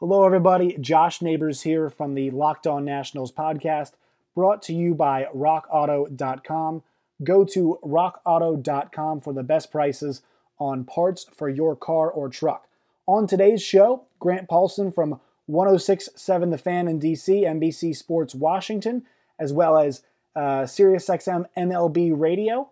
Hello, everybody. Josh Neighbors here from the Locked On Nationals podcast, brought to you by rockauto.com. Go to rockauto.com for the best prices on parts for your car or truck. On today's show, Grant Paulson from 106.7 The Fan in D.C., NBC Sports Washington, as well as SiriusXM MLB Radio.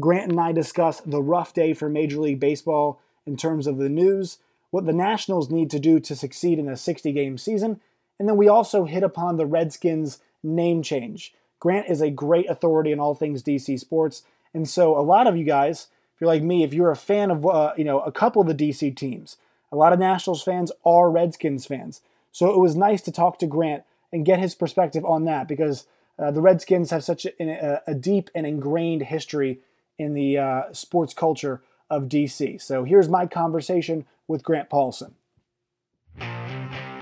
Grant and I discuss the rough day for Major League Baseball in terms of the news, what the Nationals need to do to succeed in a 60-game season, and then we also hit upon the Redskins' name change. Grant is a great authority on all things DC sports, and so a lot of you guys, if you're like me, if you're a fan of a couple of the DC teams, a lot of Nationals fans are Redskins fans. So it was nice to talk to Grant and get his perspective on that, because the Redskins have such a deep and ingrained history in the sports culture of DC. So here's my conversation with Grant Paulson. 3-2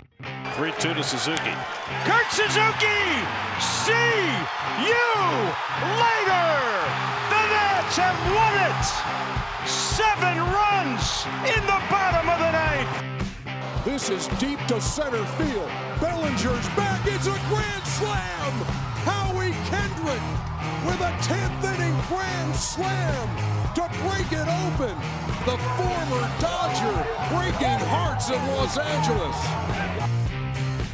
to Suzuki. Kurt Suzuki! See you later! The Nats have won it! 7 runs in the bottom of the ninth. This is deep to center field. Bellinger's back. It's a grand slam! Howie Kendrick with a 10th inning grand slam to break it open. The former Dodger breaking hearts in Los Angeles.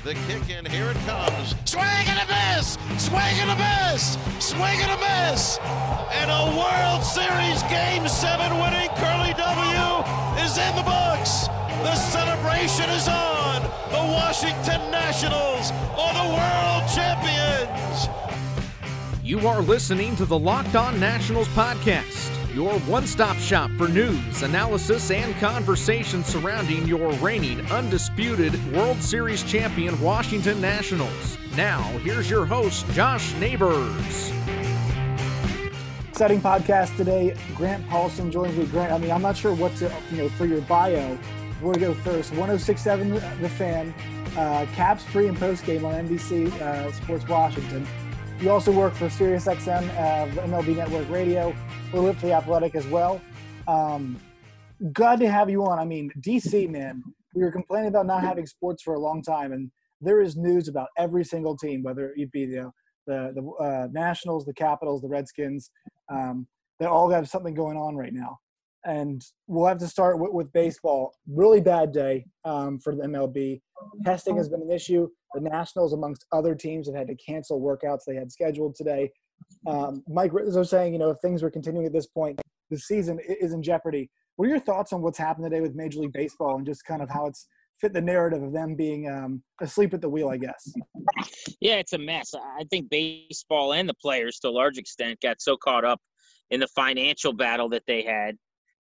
The kick in, here it comes. Swing and a miss! Swing and a miss! Swing and a miss! And a World Series Game 7 winning Curly W is in the books. The celebration is on. The Washington Nationals are the world champions. You are listening to the Locked On Nationals podcast, your one-stop shop for news, analysis, and conversation surrounding your reigning, undisputed World Series champion Washington Nationals. Now, here's your host, Josh Neighbors. Exciting podcast today. Grant Paulson joins me. Grant, I'm not sure what to, for your bio. We're going to go first. 106.7 The Fan, Caps pre- and post-game on NBC Sports Washington. You also work for SiriusXM, MLB Network Radio. We live for The Athletic as well. Glad to have you on. I mean, DC, man, we were complaining about not having sports for a long time, and there is news about every single team, whether it be the Nationals, the Capitals, the Redskins. They all have something going on right now. And we'll have to start with baseball. Really bad day for the MLB. Testing has been an issue. The Nationals, amongst other teams, have had to cancel workouts they had scheduled today. Mike Rizzo saying, if things were continuing at this point, the season is in jeopardy. What are your thoughts on what's happened today with Major League Baseball and just kind of how it's fit the narrative of them being asleep at the wheel, I guess? Yeah, it's a mess. I think baseball and the players, to a large extent, got so caught up in the financial battle that they had,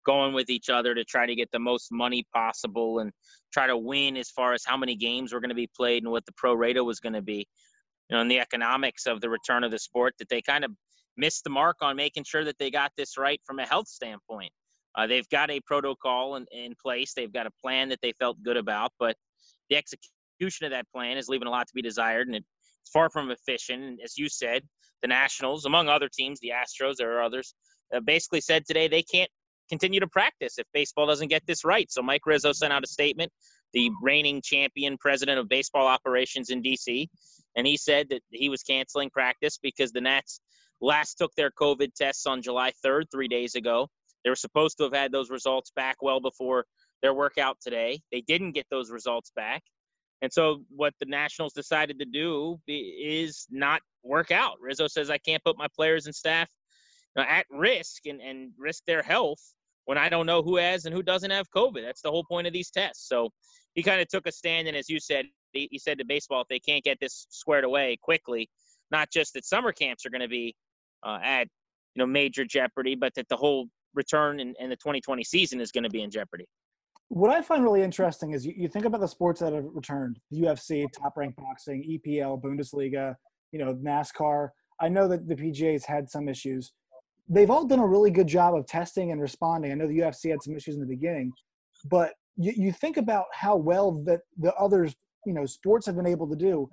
going with each other to try to get the most money possible and try to win as far as how many games were going to be played and what the pro rata was going to be, and the economics of the return of the sport, that they kind of missed the mark on making sure that they got this right from a health standpoint. They've got a protocol in place. They've got a plan that they felt good about, but the execution of that plan is leaving a lot to be desired, and it's far from efficient. And as you said, the Nationals, among other teams, the Astros, there are others, basically said today they can't continue to practice if baseball doesn't get this right. So Mike Rizzo sent out a statement, the reigning champion president of baseball operations in D.C., and he said that he was canceling practice because the Nats last took their COVID tests on July 3rd, 3 days ago. They were supposed to have had those results back well before their workout today. They didn't get those results back. And so what the Nationals decided to do is not work out. Rizzo says, I can't put my players and staff at risk and risk their health when I don't know who has and who doesn't have COVID. That's the whole point of these tests. So he kind of took a stand, and as you said, he said to baseball, if they can't get this squared away quickly, not just that summer camps are going to be at major jeopardy, but that the whole return and the 2020 season is going to be in jeopardy. What I find really interesting is you think about the sports that have returned, the UFC, top-ranked boxing, EPL, Bundesliga, NASCAR. I know that the PGA's had some issues. They've all done a really good job of testing and responding. I know the UFC had some issues in the beginning, but you think about how well that the others, sports have been able to do.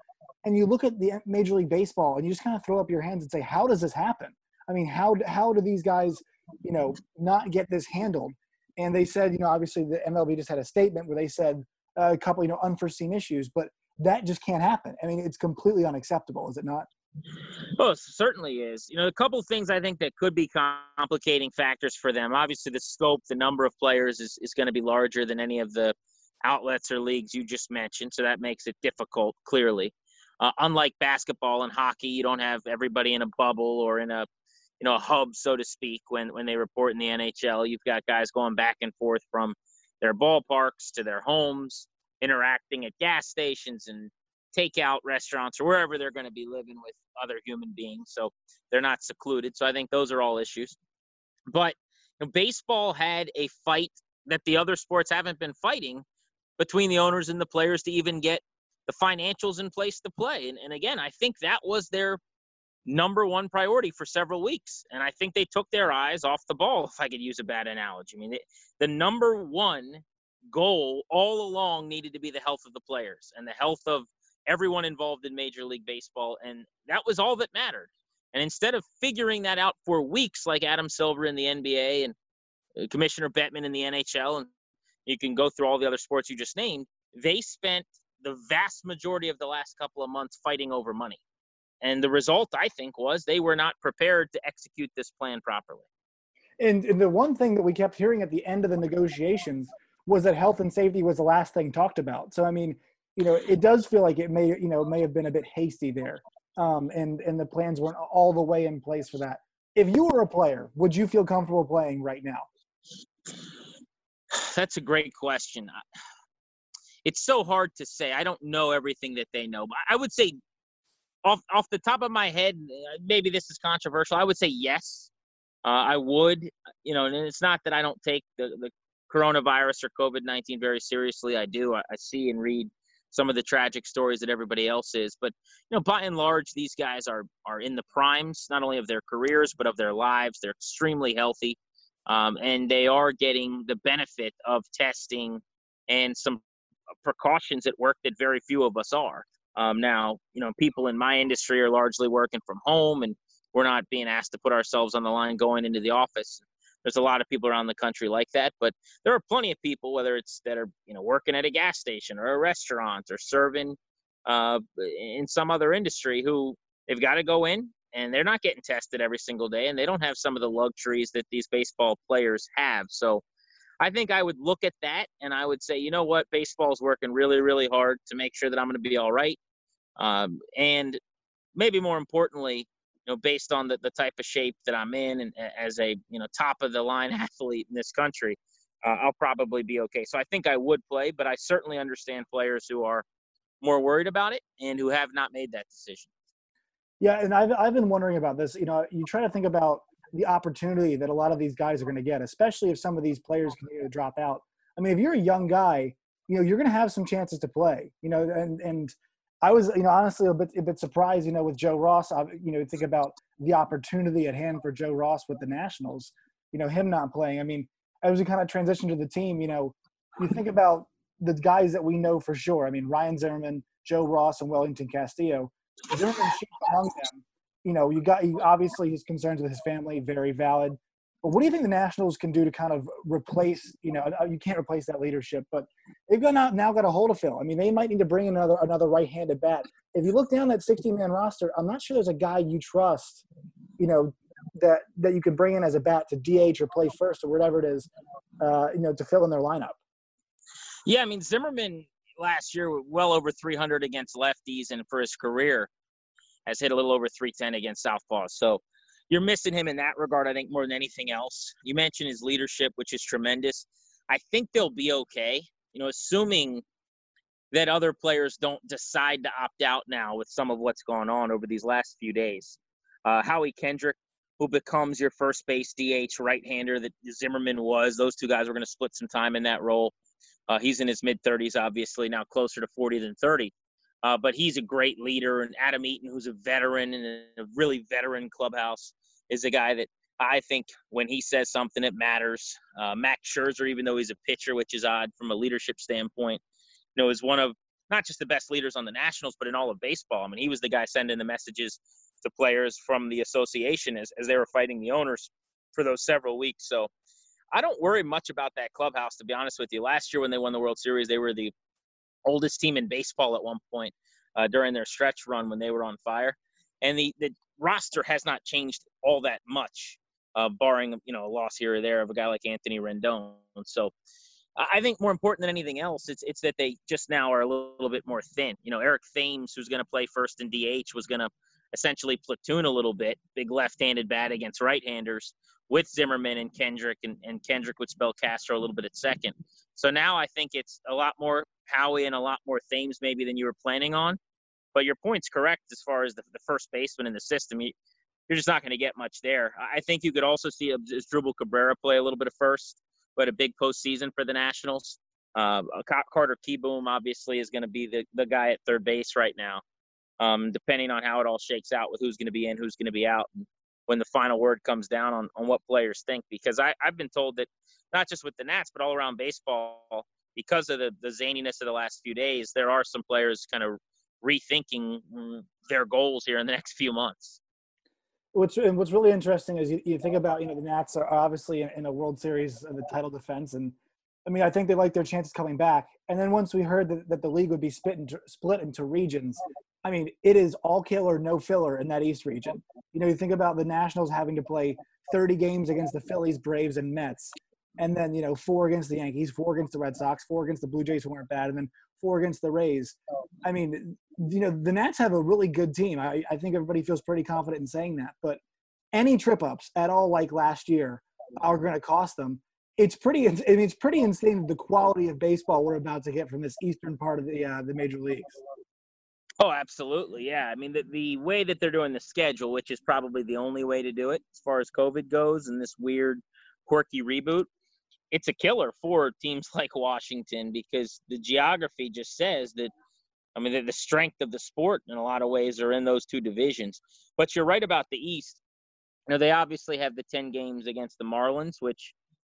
And you look at the Major League Baseball and you just kind of throw up your hands and say, how does this happen? I mean, how do these guys, not get this handled? And they said, obviously the MLB just had a statement where they said, a couple, unforeseen issues, but that just can't happen. I mean, it's completely unacceptable, is it not? Oh, it certainly is. A couple of things I think that could be complicating factors for them. Obviously, the scope, the number of players is going to be larger than any of the outlets or leagues you just mentioned, so that makes it difficult, clearly. Unlike basketball and hockey, you don't have everybody in a bubble or in a, a hub, so to speak, when they report in the NHL. You've got guys going back and forth from their ballparks to their homes, interacting at gas stations and takeout restaurants or wherever they're going to be living with other human beings. So they're not secluded. So I think those are all issues. But baseball had a fight that the other sports haven't been fighting between the owners and the players to even get the financials in place to play. And again, I think that was their number one priority for several weeks. And I think they took their eyes off the ball, if I could use a bad analogy. I mean, the number one goal all along needed to be the health of the players and the health of everyone involved in Major League Baseball. And that was all that mattered. And instead of figuring that out for weeks, like Adam Silver in the NBA and Commissioner Bettman in the NHL, and you can go through all the other sports you just named, they spent the vast majority of the last couple of months fighting over money. And the result, I think, was they were not prepared to execute this plan properly. And the one thing that we kept hearing at the end of the negotiations was that health and safety was the last thing talked about. So, I mean, it does feel like it may have been a bit hasty there. And the plans weren't all the way in place for that. If you were a player, would you feel comfortable playing right now? That's a great question. It's so hard to say. I don't know everything that they know. But I would say off the top of my head, maybe this is controversial, I would say yes. I would. And it's not that I don't take the coronavirus or COVID-19 very seriously. I do. I see and read some of the tragic stories that everybody else is. But, by and large, these guys are in the primes, not only of their careers, but of their lives. They're extremely healthy. And they are getting the benefit of testing and some precautions at work that very few of us are. Now, people in my industry are largely working from home, and we're not being asked to put ourselves on the line going into the office. There's a lot of people around the country like that, but there are plenty of people, whether it's that are, working at a gas station or a restaurant or serving in some other industry, who they've got to go in and they're not getting tested every single day, and they don't have some of the luxuries that these baseball players have. So I think I would look at that and I would say, baseball's working really, really hard to make sure that I'm going to be all right. And maybe more importantly, based on the type of shape that I'm in and as a, top-of-the-line athlete in this country, I'll probably be okay. So I think I would play, but I certainly understand players who are more worried about it and who have not made that decision. Yeah, and I've been wondering about this. You try to think about the opportunity that a lot of these guys are going to get, especially if some of these players continue to drop out. I mean, if you're a young guy, you're going to have some chances to play, and I was, honestly a bit surprised, with Joe Ross, think about the opportunity at hand for Joe Ross with the Nationals, him not playing. I mean, as we kind of transition to the team, you think about the guys that we know for sure. I mean, Ryan Zimmerman, Joe Ross, and Wellington Castillo. Zimmerman among them. Obviously his concerns with his family, very valid. But what do you think the Nationals can do to kind of replace, you can't replace that leadership, but they've now got a hole to fill. I mean, they might need to bring in another right-handed bat. If you look down that 60-man roster, I'm not sure there's a guy you trust, that you can bring in as a bat to DH or play first or whatever it is, to fill in their lineup. Yeah, I mean, Zimmerman last year was well over 300 against lefties, and for his career has hit a little over 310 against southpaws. So you're missing him in that regard, I think, more than anything else. You mentioned his leadership, which is tremendous. I think they'll be okay, assuming that other players don't decide to opt out now with some of what's gone on over these last few days. Howie Kendrick, who becomes your first base DH right-hander that Zimmerman was, those two guys were going to split some time in that role. He's in his mid-30s, obviously, now closer to 40 than 30. But he's a great leader, and Adam Eaton, who's a veteran and a really veteran clubhouse, is a guy that I think when he says something, it matters. Max Scherzer, even though he's a pitcher, which is odd from a leadership standpoint, is one of not just the best leaders on the Nationals, but in all of baseball. I mean, he was the guy sending the messages to players from the association as they were fighting the owners for those several weeks. So I don't worry much about that clubhouse, to be honest with you. Last year when they won the World Series, they were the oldest team in baseball at one point during their stretch run when they were on fire. And the roster has not changed all that much, barring, you know, a loss here or there of a guy like Anthony Rendon. So I think more important than anything else, it's that they just now are a little bit more thin. You know, Eric Thames, who's going to play first in DH, was going to essentially platoon a little bit, big left-handed bat against right-handers with Zimmerman and Kendrick, and Kendrick would spell Castro a little bit at second. So now I think it's a lot more Howie and a lot more Thames maybe than you were planning on. But your point's correct as far as the first baseman in the system. You're just not going to get much there. I think you could also see Asdrubal Cabrera play a little bit of first, but a big postseason for the Nationals. Carter Kieboom obviously is going to be the guy at third base right now, depending on how it all shakes out with who's going to be in, who's going to be out, and when the final word comes down on what players think. Because I've been told that not just with the Nats, but all around baseball, because of the zaniness of the last few days, there are some players kind of rethinking their goals here in the next few months. What's really interesting is you think about, you know, the Nats are obviously in a World Series of the title defense. And, I mean, I think they like their chances coming back. And then once we heard that the league would be split into regions, I mean, it is all kill or no filler in that East region. You know, you think about the Nationals having to play 30 games against the Phillies, Braves, and Mets. And then, you know, 4 against the Yankees, 4 against the Red Sox, 4 against the Blue Jays, who weren't bad, and then 4 against the Rays. I mean, you know, the Nats have a really good team. I think everybody feels pretty confident in saying that. But any trip-ups at all like last year are going to cost them. It's pretty insane the quality of baseball we're about to get from this eastern part of the major leagues. Oh, absolutely, yeah. I mean, the way that they're doing the schedule, which is probably the only way to do it as far as COVID goes and this weird, quirky reboot, it's a killer for teams like Washington because the geography just says that, I mean, the strength of the sport in a lot of ways are in those two divisions. But you're right about the East. You know, they obviously have the 10 games against the Marlins, which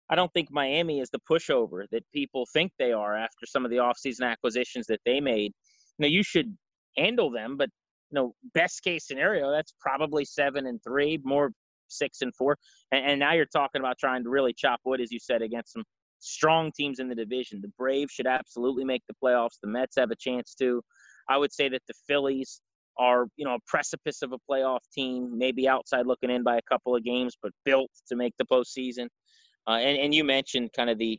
I don't think Miami is the pushover that people think they are after some of the offseason acquisitions that they made. Now, you should handle them, but, you know, best case scenario, that's probably 7-3, more 6-4. And now you're talking about trying to really chop wood, as you said, against some strong teams in the division. The Braves should absolutely make the playoffs. The Mets have a chance to. I would say that the Phillies are, you know, a precipice of a playoff team, maybe outside looking in by a couple of games, but built to make the postseason. And you mentioned kind of the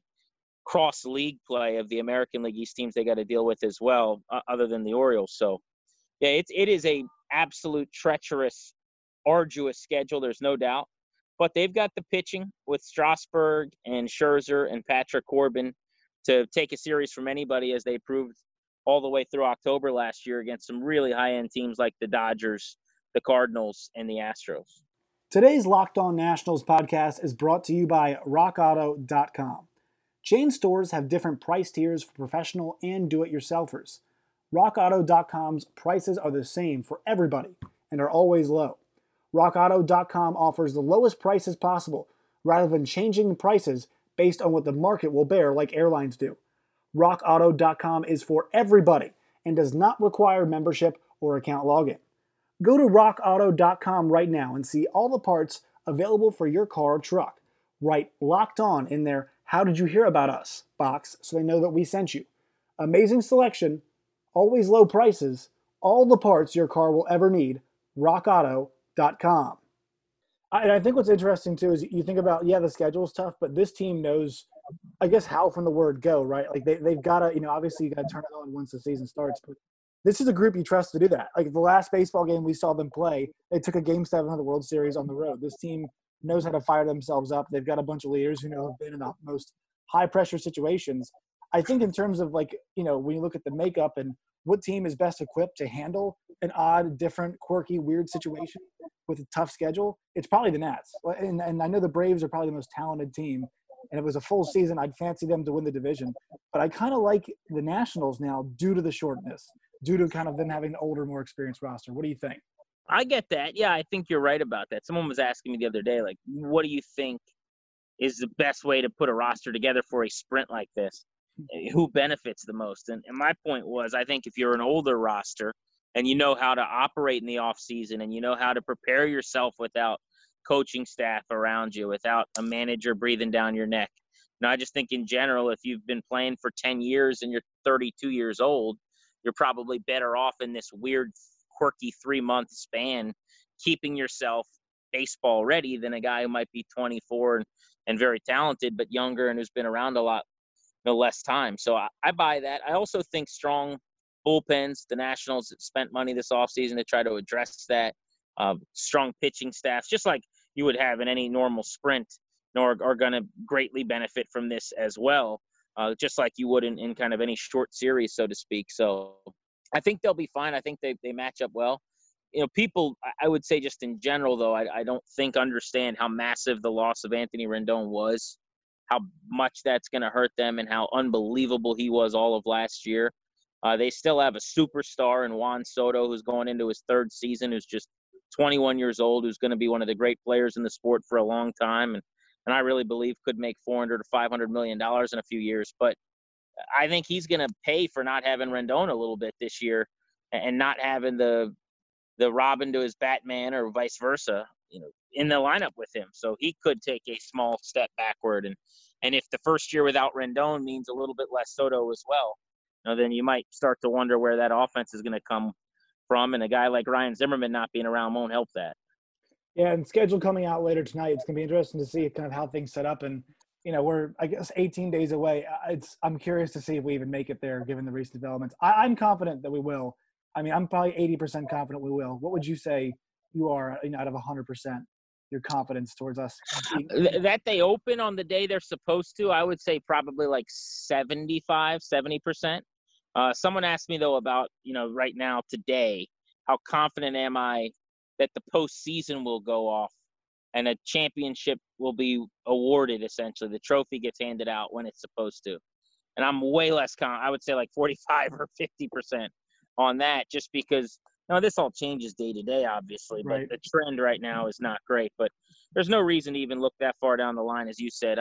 cross-league play of the American League East teams they got to deal with as well, other than the Orioles. So, yeah, it is a absolute treacherous, arduous schedule, there's no doubt. But they've got the pitching with Strasburg and Scherzer and Patrick Corbin to take a series from anybody, as they proved all the way through October last year against some really high-end teams like the Dodgers, the Cardinals, and the Astros. Today's Locked On Nationals podcast is brought to you by rockauto.com. Chain stores have different price tiers for professional and do-it-yourselfers. rockauto.com's prices are the same for everybody and are always low. rockauto.com offers the lowest prices possible rather than changing prices based on what the market will bear like airlines do. rockauto.com is for everybody and does not require membership or account login. Go to rockauto.com right now and see all the parts available for your car or truck. Write Locked On in their How Did You Hear About Us box so they know that we sent you. Amazing selection, always low prices, all the parts your car will ever need. rockauto.com. And I think what's interesting too is you think about, yeah, the schedule's tough, but this team knows, I guess, how from the word go, right? Like they've got to, you know, obviously you got to turn it on once the season starts, but this is a group you trust to do that. Like the last baseball game we saw them play, they took a Game 7 of the World Series on the road. This team knows how to fire themselves up. They've got a bunch of leaders who know have been in the most high pressure situations. I think in terms of, like, you know, when you look at the makeup and what team is best equipped to handle an odd, different, quirky, weird situation with a tough schedule, it's probably the Nats. And I know the Braves are probably the most talented team. And if it was a full season, I'd fancy them to win the division. But I kind of like the Nationals now due to the shortness, due to kind of them having an older, more experienced roster. What do you think? I get that. Yeah, I think you're right about that. Someone was asking me the other day, like, what do you think is the best way to put a roster together for a sprint like this? Who benefits the most? And my point was, I think if you're an older roster and you know how to operate in the offseason and you know how to prepare yourself without coaching staff around you, without a manager breathing down your neck, know, I just think in general, if you've been playing for 10 years and you're 32 years old, you're probably better off in this weird, quirky 3-month span keeping yourself baseball ready than a guy who might be 24 and very talented but younger and who's been around a lot less time. So I buy that. I also think strong bullpens, the Nationals spent money this offseason to try to address that, strong pitching staffs, just like you would have in any normal sprint, nor are going to greatly benefit from this as well, just like you would in kind of any short series, so to speak. So I think they'll be fine. I think they match up well. You know, people, I would say just in general, though, I don't think understand how massive the loss of Anthony Rendon was, how much that's going to hurt them, and how unbelievable he was all of last year. They still have a superstar in Juan Soto, who's going into his third season, who's just 21 years old, who's going to be one of the great players in the sport for a long time, and I really believe could make $400 to $500 million in a few years. But I think he's going to pay for not having Rendon a little bit this year and not having the Robin to his Batman or vice versa, you know, in the lineup with him. So he could take a small step backward. And if the first year without Rendon means a little bit less Soto as well, you know, then you might start to wonder where that offense is going to come from. And a guy like Ryan Zimmerman not being around won't help that. Yeah, and schedule coming out later tonight. It's going to be interesting to see kind of how things set up. And, you know, we're, I guess, 18 days away. I'm curious to see if we even make it there, given the recent developments. I'm confident that we will. I mean, I'm probably 80% confident we will. What would you say you are, you know, out of 100%, your confidence towards us? That they open on the day they're supposed to, I would say probably like 70%. Someone asked me, though, about, you know, right now, today, how confident am I that the postseason will go off and a championship will be awarded, essentially. The trophy gets handed out when it's supposed to. And I'm way less I would say like 45 or 50% on that, just because, you know, this all changes day to day, obviously, but the trend right now is not great. But there's no reason to even look that far down the line, as you said.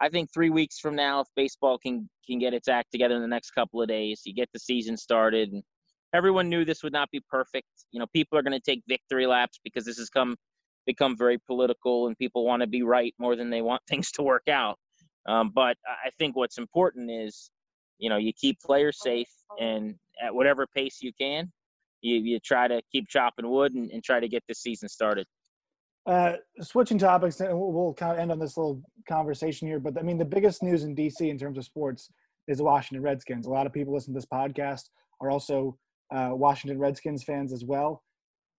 I think 3 weeks from now, if baseball can get its act together in the next couple of days, you get the season started. And everyone knew this would not be perfect. You know, people are going to take victory laps because this has become very political and people want to be right more than they want things to work out. But I think what's important is, you know, you keep players safe, and at whatever pace you can, you try to keep chopping wood and try to get this season started. Switching topics, and we'll kind of end on this little conversation here, but I mean, the biggest news in DC in terms of sports is the Washington Redskins. A lot of people listen to this podcast are also Washington Redskins fans as well.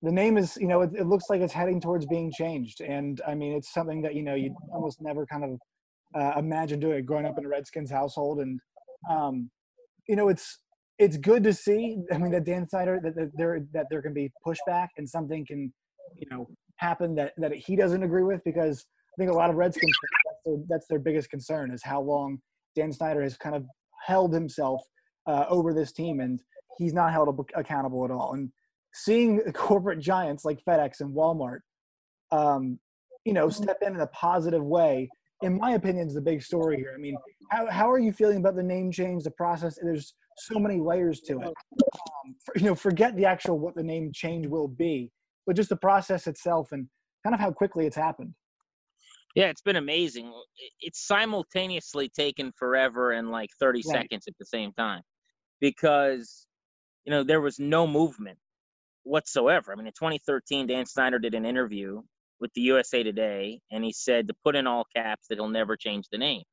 The name is, you know, it looks like it's heading towards being changed. And I mean, it's something that, you know, you almost never kind of imagine doing, growing up in a Redskins household. And, you know, it's good to see, I mean, that Dan Snyder, that there can be pushback and something can, you know, happen that he doesn't agree with, because I think a lot of Redskins, that's their biggest concern is how long Dan Snyder has kind of held himself over this team, and he's not held accountable at all. And seeing corporate giants like FedEx and Walmart, you know, step in a positive way, in my opinion, is the big story here. I mean, how are you feeling about the name change, the process? There's so many layers to it. You know, forget the actual what the name change will be, but just the process itself and kind of how quickly it's happened. Yeah, it's been amazing. It's simultaneously taken forever and like 30 seconds at the same time, because, you know, there was no movement whatsoever. I mean, in 2013, Dan Snyder did an interview with the USA Today, and he said to put in all caps that he'll never change the name.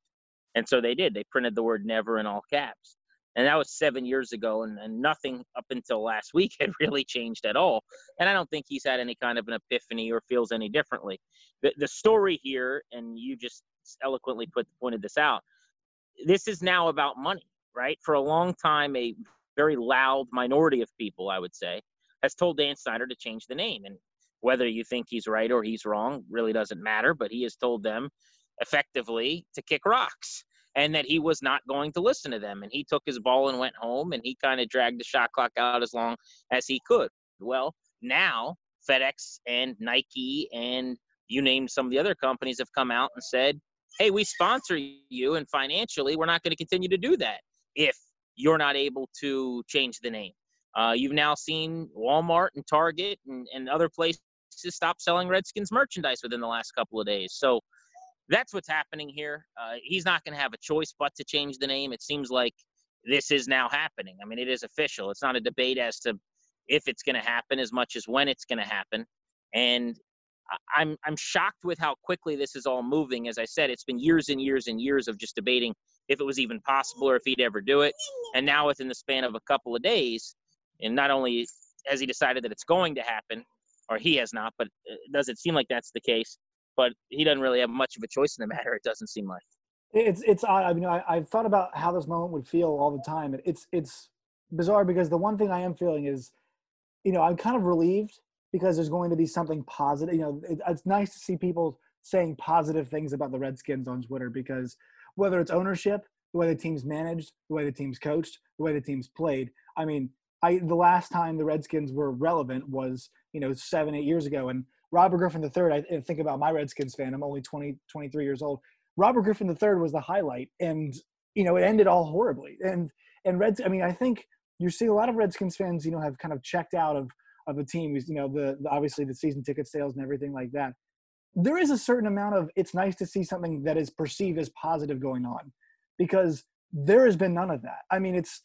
And so they did. They printed the word never in all caps. And that was 7 years ago, and nothing up until last week had really changed at all. And I don't think he's had any kind of an epiphany or feels any differently. The story here, and you just eloquently pointed this out, this is now about money, right? For a long time, a very loud minority of people, I would say, has told Dan Snyder to change the name. And whether you think he's right or he's wrong really doesn't matter, but he has told them effectively to kick rocks, and that he was not going to listen to them. And he took his ball and went home, and he kind of dragged the shot clock out as long as he could. Well, now FedEx and Nike and you name some of the other companies have come out and said, hey, we sponsor you, and financially we're not going to continue to do that if you're not able to change the name. You've now seen Walmart and Target and other places stop selling Redskins merchandise within the last couple of days. So that's what's happening here. He's not going to have a choice but to change the name. It seems like this is now happening. I mean, it is official. It's not a debate as to if it's going to happen as much as when it's going to happen. And I'm shocked with how quickly this is all moving. As I said, it's been years and years and years of just debating if it was even possible or if he'd ever do it. And now within the span of a couple of days, and not only has he decided that it's going to happen, or he has not, but it doesn't seem like that's the case. But he doesn't really have much of a choice in the matter, it doesn't seem like. It's odd. I mean, I've thought about how this moment would feel all the time. It's bizarre because the one thing I am feeling is, you know, I'm kind of relieved because there's going to be something positive. You know, it's nice to see people saying positive things about the Redskins on Twitter because whether it's ownership, the way the team's managed, the way the team's coached, the way the team's played, I mean, the last time the Redskins were relevant was, you know, 7-8 years ago. And Robert Griffin III, I think about my Redskins fan, I'm only 23 years old. Robert Griffin III was the highlight, and, you know, it ended all horribly. And Reds, I mean, I think you see a lot of Redskins fans, you know, have kind of checked out of the team, you know, obviously the season ticket sales and everything like that. There is a certain amount of, it's nice to see something that is perceived as positive going on because there has been none of that. I mean, it's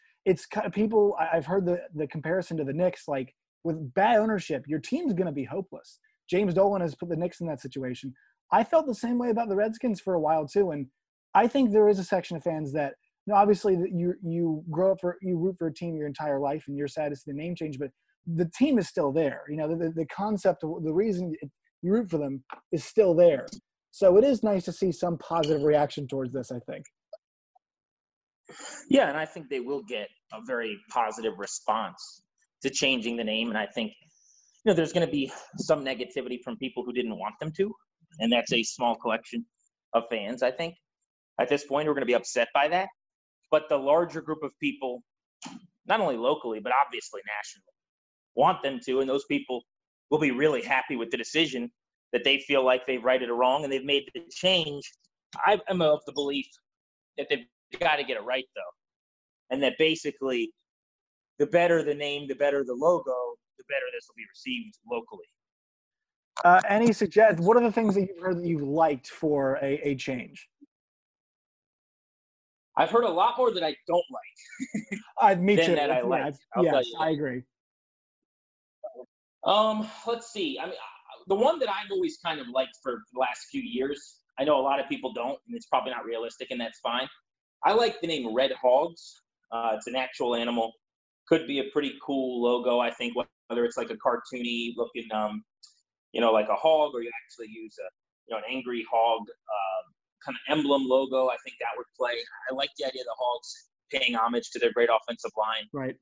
kind of people, I've heard the comparison to the Knicks, like with bad ownership, your team's going to be hopeless. James Dolan has put the Knicks in that situation. I felt the same way about the Redskins for a while too, and I think there is a section of fans that, you know, obviously that you grow up you root for a team your entire life, and you're sad to see the name change, but the team is still there. You know, the concept, the reason you root for them is still there. So it is nice to see some positive reaction towards this, I think. Yeah, and I think they will get a very positive response to changing the name, and I think, you know, there's going to be some negativity from people who didn't want them to, and that's a small collection of fans, I think. At this point, we're going to be upset by that. But the larger group of people, not only locally, but obviously nationally, want them to, and those people will be really happy with the decision that they feel like they've righted a wrong and they've made the change. I am of the belief that they've got to get it right, though, and that basically the better the name, the better the logo, the better this will be received locally. Any suggestions? What are the things that you've heard that you've liked for a change? I've heard a lot more that I don't like. Me than too. That I like. Yes, I agree. Let's see. I mean, the one that I've always kind of liked for the last few years, I know a lot of people don't, and it's probably not realistic, and that's fine. I like the name Red Hogs. It's an actual animal. Could be a pretty cool logo, I think, whether it's like a cartoony looking, you know, like a hog, or you actually use an angry hog kind of emblem logo. I think that would play. I like the idea of the Hogs paying homage to their great offensive line. Right.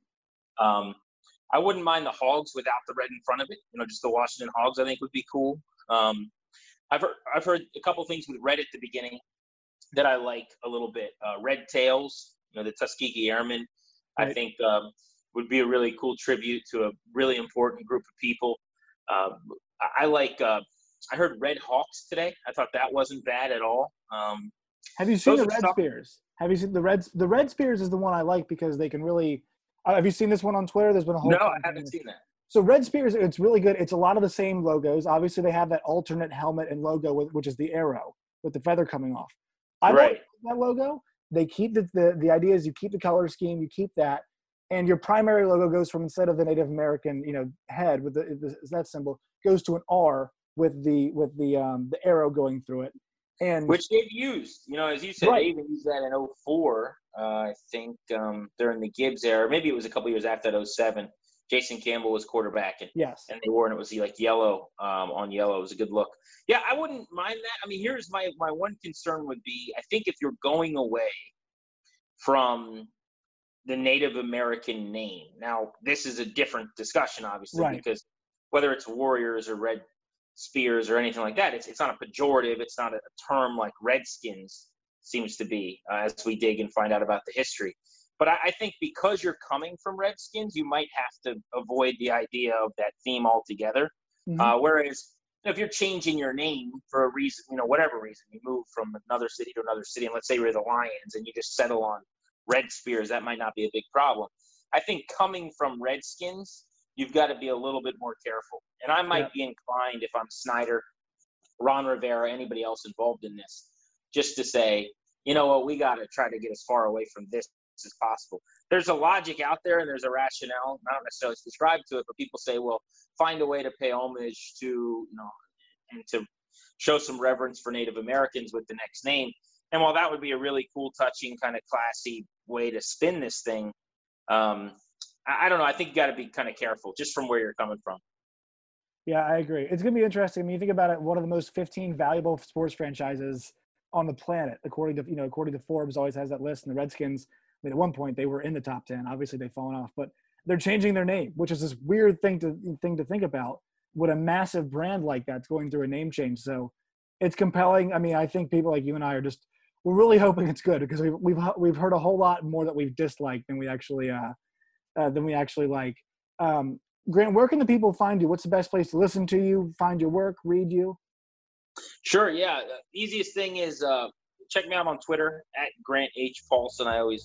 I wouldn't mind the Hogs without the red in front of it. You know, just the Washington Hogs I think would be cool. I've heard a couple things with red at the beginning that I like a little bit. Red Tails, you know, the Tuskegee Airmen, right. I think would be a really cool tribute to a really important group of people. I heard Red Hawks today. I thought that wasn't bad at all. Have you seen the Red Spears? Have you seen the Reds? The Red Spears is the one I like because they can really – have you seen this one on Twitter? There's been a whole – No, I haven't seen that. So Red Spears, it's really good. It's a lot of the same logos. Obviously, they have that alternate helmet and logo, which is the arrow with the feather coming off. I like that logo. They keep the idea is you keep the color scheme, you keep that, and your primary logo goes from, instead of the Native American, you know, head with that symbol, goes to an R with the arrow going through it, and which they've used, you know, as you said, right. They even used that in 2004, I think, during the Gibbs era. Maybe it was a couple years after that, 2007. Jason Campbell was quarterbacking. Yes, and they wore, and it was like yellow on yellow. It was a good look. Yeah, I wouldn't mind that. I mean, here's my one concern would be, I think if you're going away from the Native American name, now this is a different discussion, obviously, right. Because whether it's Warriors or Red Spears or anything like that, it's not a pejorative. It's not a term like Redskins seems to be as we dig and find out about the history. But I think because you're coming from Redskins, you might have to avoid the idea of that theme altogether. Mm-hmm. Whereas if you're changing your name for a reason, you know, whatever reason, you move from another city to another city, and let's say you're the Lions and you just settle on Red Spears, that might not be a big problem. I think coming from Redskins, you've got to be a little bit more careful. And I might be inclined, if I'm Snyder, Ron Rivera, anybody else involved in this, just to say, you know what, we got to try to get as far away from this as possible. There's a logic out there and there's a rationale. I don't necessarily subscribe to it, but people say, well, find a way to pay homage to, you know, and to show some reverence for Native Americans with the next name. And while that would be a really cool, touching, kind of classy way to spin this thing, I don't know. I think you got to be kind of careful just from where you're coming from. Yeah, I agree. It's going to be interesting. I mean, you think about it, one of the most 15 valuable sports franchises on the planet, according to Forbes, always has that list. And the Redskins, I mean, at one point they were in the top 10. Obviously they've fallen off, but they're changing their name, which is this weird thing to think about with a massive brand like that's going through a name change. So it's compelling. I mean, I think people like you and I are just, we're really hoping it's good, because we've heard a whole lot more that we've disliked than we actually like. Grant, where can the people find you? What's the best place to listen to you, find your work, read you? Sure, yeah. The easiest thing is check me out on Twitter at Grant H. Paulson. I always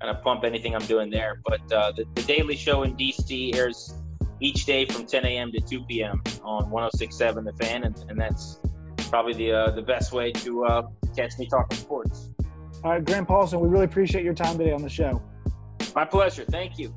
kind of pump anything I'm doing there. But the Daily Show in D.C. airs each day from 10 a.m. to 2 p.m. on 106.7 The Fan, and that's probably the best way to catch me talking sports. All right, Grant Paulson, we really appreciate your time today on the show. My pleasure. Thank you.